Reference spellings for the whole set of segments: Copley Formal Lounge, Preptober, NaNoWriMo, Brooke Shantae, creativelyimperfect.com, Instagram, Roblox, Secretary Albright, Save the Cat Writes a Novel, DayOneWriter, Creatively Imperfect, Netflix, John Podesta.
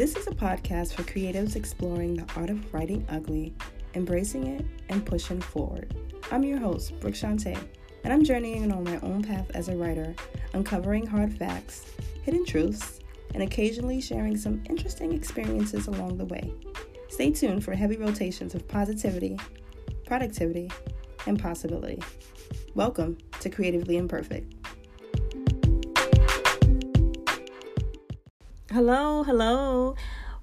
This is a podcast for creatives exploring the art of writing ugly, embracing it, and pushing forward. I'm your host, Brooke Shantae, and I'm journeying on my own path as a writer, uncovering hard facts, hidden truths, and occasionally sharing some interesting experiences along the way. Stay tuned for heavy rotations of positivity, productivity, and possibility. Welcome to Creatively Imperfect. Hello.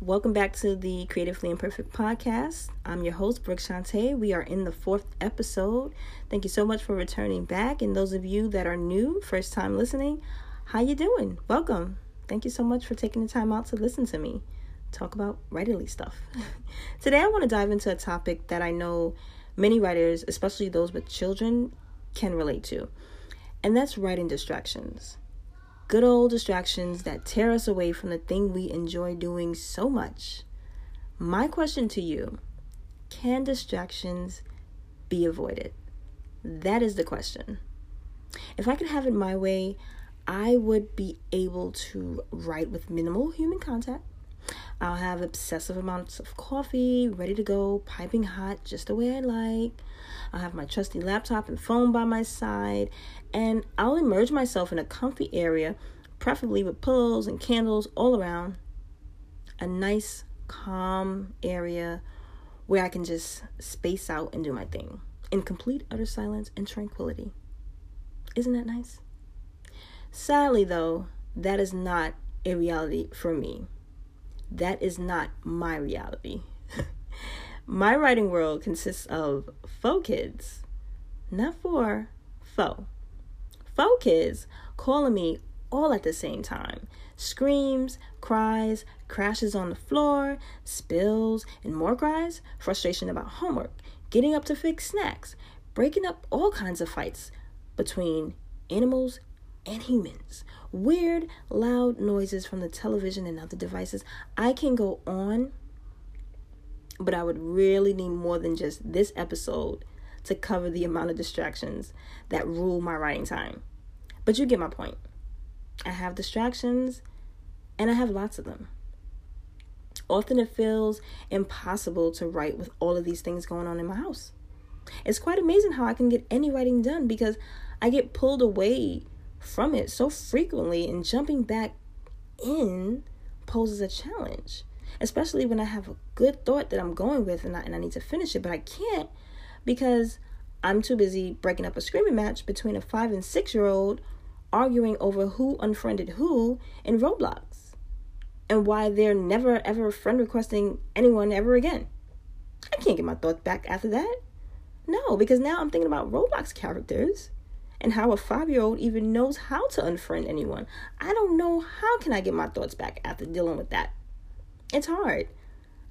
Welcome back to the Creatively Imperfect podcast. I'm your host, Brooke Shantae. We are in the 4th episode. Thank you so much for returning back. And those of you that are new, first time listening, how you doing? Welcome. Thank you so much for taking the time out to listen to me talk about writerly stuff. Today, I want to dive into a topic that I know many writers, especially those with children, can relate to. And that's writing distractions. Good old distractions that tear us away from the thing we enjoy doing so much. My question to you, can distractions be avoided? That is the question. If I could have it my way, I would be able to write with minimal human contact. I'll have obsessive amounts of coffee, ready to go, piping hot, just the way I like. I'll have my trusty laptop and phone by my side, and I'll immerse myself in a comfy area, preferably with pillows and candles all around. A nice, calm area where I can just space out and do my thing in complete, utter silence and tranquility. Isn't that nice? Sadly, though, that is not a reality for me. That is not my reality. My writing world consists of faux kids, not four, faux. Faux kids calling me all at the same time. Screams, cries, crashes on the floor, spills, and more cries, frustration about homework, getting up to fix snacks, breaking up all kinds of fights between animals and humans. Weird, loud noises from the television and other devices. I can go on, but I would really need more than just this episode to cover the amount of distractions that rule my writing time. But you get my point. I have distractions, and I have lots of them. Often it feels impossible to write with all of these things going on in my house. It's quite amazing how I can get any writing done because I get pulled away from it so frequently, and jumping back in poses a challenge, especially when I have a good thought that I'm going with and I need to finish it, but I can't because I'm too busy breaking up a screaming match between a 5 and 6-year-old arguing over who unfriended who in Roblox and why they're never ever friend requesting anyone ever again. I can't get my thoughts back after that. No, because now I'm thinking about Roblox characters and how a 5-year-old even knows how to unfriend anyone. I don't know how can I get my thoughts back after dealing with that. It's hard.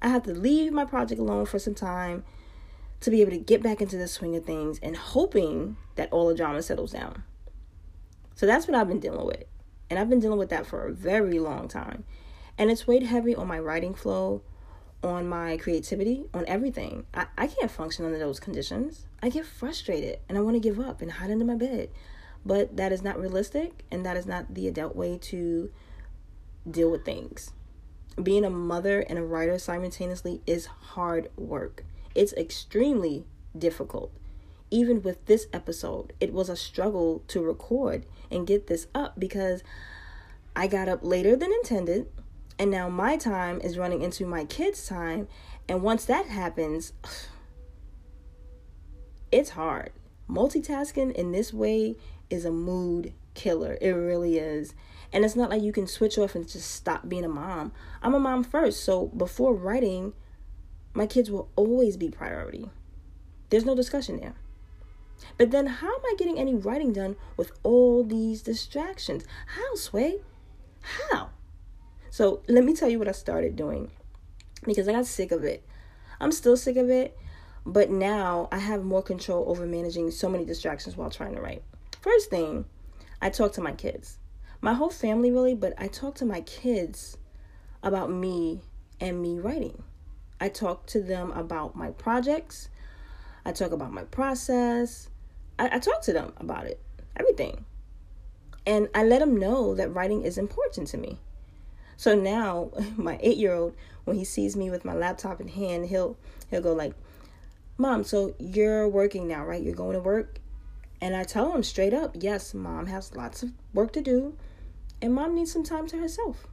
I have to leave my project alone for some time to be able to get back into the swing of things and hoping that all the drama settles down. So that's what I've been dealing with. And I've been dealing with that for a very long time. And it's weighed heavy on my writing flow, on my creativity, on everything. I can't function under those conditions. I get frustrated and I want to give up and hide under my bed. But that is not realistic, and that is not the adult way to deal with things. Being a mother and a writer simultaneously is hard work. It's extremely difficult. Even with this episode, it was a struggle to record and get this up because I got up later than intended. And now my time is running into my kids' time. And once that happens, it's hard. Multitasking in this way is a mood killer. It really is. And it's not like you can switch off and just stop being a mom. I'm a mom first. So before writing, my kids will always be priority. There's no discussion there. But then how am I getting any writing done with all these distractions? How, Sway? How? So let me tell you what I started doing because I got sick of it. I'm still sick of it, but now I have more control over managing so many distractions while trying to write. First thing, I talk to my kids. My whole family really, but I talk to my kids about me and me writing. I talk to them about my projects. I talk about my process. I talk to them about it, everything. And I let them know that writing is important to me. So now my 8-year-old, when he sees me with my laptop in hand, he'll go like, Mom, so you're working now, right? You're going to work? And I tell him straight up, yes, Mom has lots of work to do, and Mom needs some time to herself.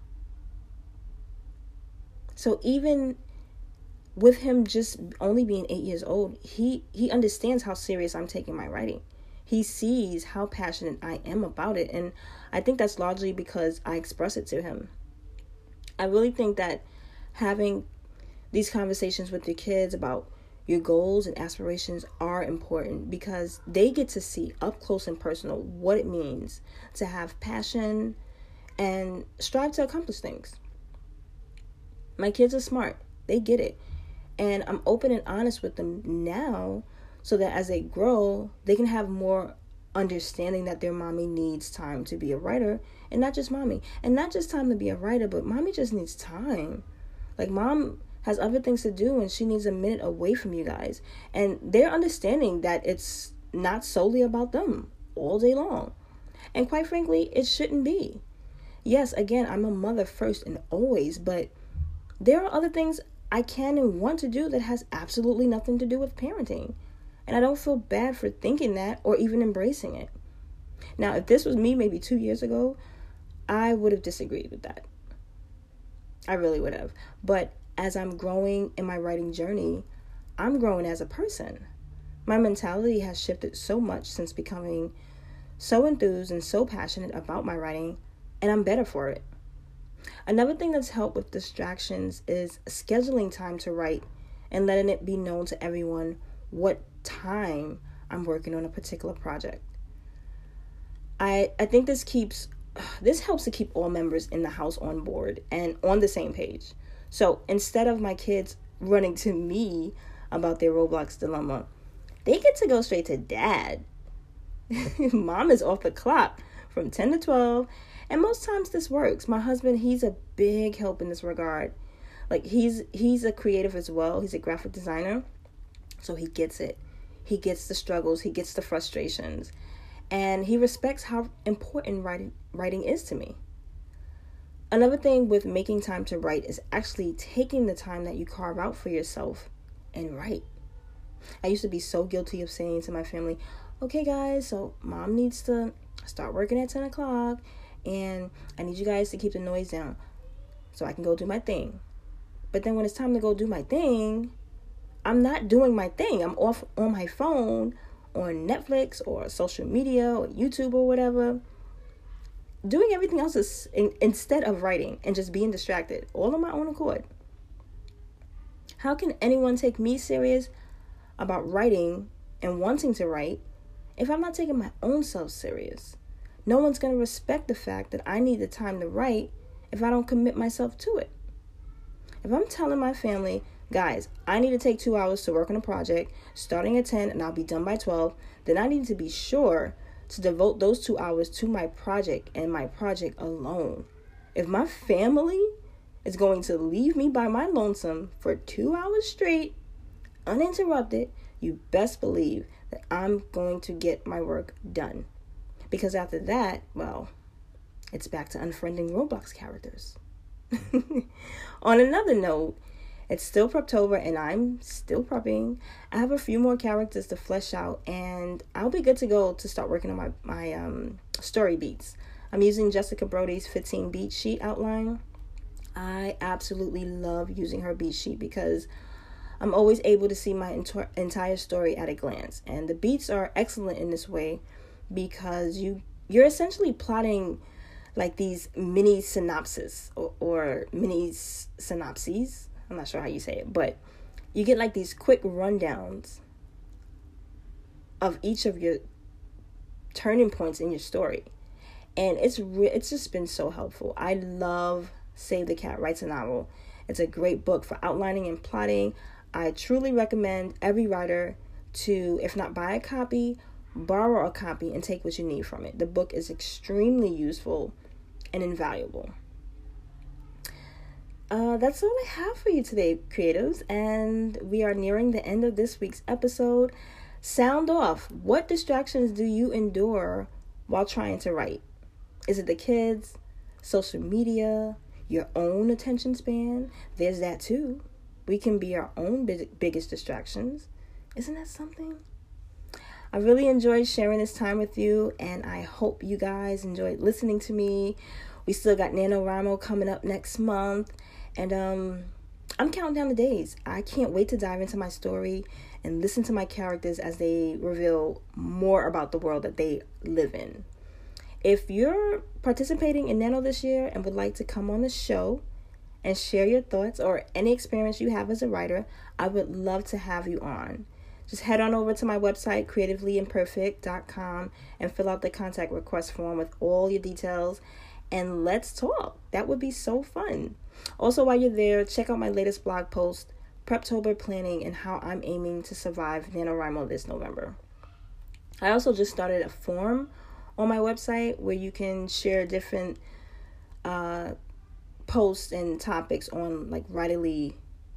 So even with him just only being 8 years old, he understands how serious I'm taking my writing. He sees how passionate I am about it, and I think that's largely because I express it to him. I really think that having these conversations with your kids about your goals and aspirations are important, because they get to see up close and personal what it means to have passion and strive to accomplish things. My kids are smart. They get it. And I'm open and honest with them now so that as they grow, they can have more understanding that their mommy needs time to be a writer, and not just mommy. And not just time to be a writer, but mommy just needs time. Like, Mom has other things to do, and she needs a minute away from you guys. And they're understanding that it's not solely about them all day long. And quite frankly, it shouldn't be. Yes, again, I'm a mother first and always, but there are other things I can and want to do that has absolutely nothing to do with parenting. And I don't feel bad for thinking that or even embracing it. Now, if this was me maybe 2 years ago, I would have disagreed with that. I really would have. But as I'm growing in my writing journey, I'm growing as a person. My mentality has shifted so much since becoming so enthused and so passionate about my writing, and I'm better for it. Another thing that's helped with distractions is scheduling time to write and letting it be known to everyone what time I'm working on a particular project. I think this helps to keep all members in the house on board and on the same page. So instead of my kids running to me about their Roblox dilemma, they get to go straight to Dad. Mom is off the clock from 10 to 12. And most times this works. My husband, he's a big help in this regard. Like, he's a creative as well. He's a graphic designer. So he gets it. He gets the struggles. He gets the frustrations. And he respects how important writing is to me. Another thing with making time to write is actually taking the time that you carve out for yourself and write. I used to be so guilty of saying to my family, okay guys, so Mom needs to start working at 10 o'clock and I need you guys to keep the noise down so I can go do my thing. But then when it's time to go do my thing, I'm not doing my thing. I'm off on my phone, on Netflix or social media or YouTube or whatever, doing everything else is instead of writing and just being distracted, all on my own accord. How can anyone take me serious about writing and wanting to write if I'm not taking my own self serious? No one's going to respect the fact that I need the time to write if I don't commit myself to it. If I'm telling my family, guys, I need to take 2 hours to work on a project, starting at 10 and I'll be done by 12, then I need to be sure to devote those 2 hours to my project and my project alone. If my family is going to leave me by my lonesome for 2 hours straight, uninterrupted, you best believe that I'm going to get my work done. Because after that, well, it's back to unfriending Roblox characters. On another note, it's still Preptober and I'm still prepping. I have a few more characters to flesh out and I'll be good to go to start working on my story beats. I'm using Jessica Brody's 15 beat sheet outline. I absolutely love using her beat sheet because I'm always able to see my entire story at a glance. And the beats are excellent in this way because you're essentially plotting like these mini synopses or mini synopses. I'm not sure how you say it, but you get like these quick rundowns of each of your turning points in your story. And it's just been so helpful. I love Save the Cat Writes a Novel. It's a great book for outlining and plotting. I truly recommend every writer to, if not buy a copy, borrow a copy and take what you need from it. The book is extremely useful and invaluable. That's all I have for you today, creatives, and we are nearing the end of this week's episode. Sound off. What distractions do you endure while trying to write? Is it the kids, social media, your own attention span. There's that too. We can be our own biggest distractions. Isn't that something? I really enjoyed sharing this time with you, and I hope you guys enjoyed listening to me. We still got NaNoWriMo coming up next month, and I'm counting down the days. I can't wait to dive into my story and listen to my characters as they reveal more about the world that they live in. If you're participating in Nano this year and would like to come on the show and share your thoughts or any experience you have as a writer, I would love to have you on. Just head on over to my website, creativelyimperfect.com, and fill out the contact request form with all your details, and let's talk. That would be so fun. Also, while you're there, check out my latest blog post, Preptober Planning and How I'm Aiming to Survive NaNoWriMo this November. I also just started a form on my website where you can share different posts and topics on like writerly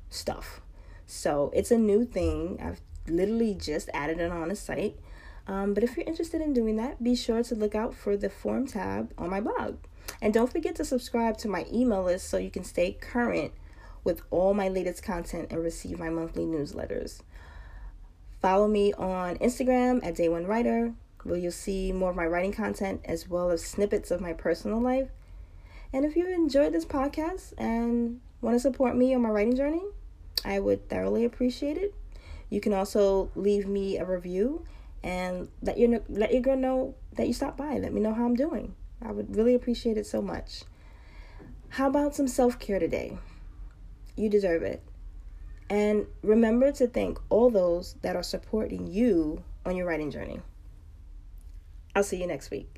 stuff. So it's a new thing. I've literally just added it on the site. But if you're interested in doing that, be sure to look out for the form tab on my blog. And don't forget to subscribe to my email list so you can stay current with all my latest content and receive my monthly newsletters. Follow me on Instagram at DayOneWriter, where you'll see more of my writing content as well as snippets of my personal life. And if you enjoyed this podcast and want to support me on my writing journey, I would thoroughly appreciate it. You can also leave me a review and let your girl know that you stopped by. Let me know how I'm doing. I would really appreciate it so much. How about some self-care today? You deserve it. And remember to thank all those that are supporting you on your writing journey. I'll see you next week.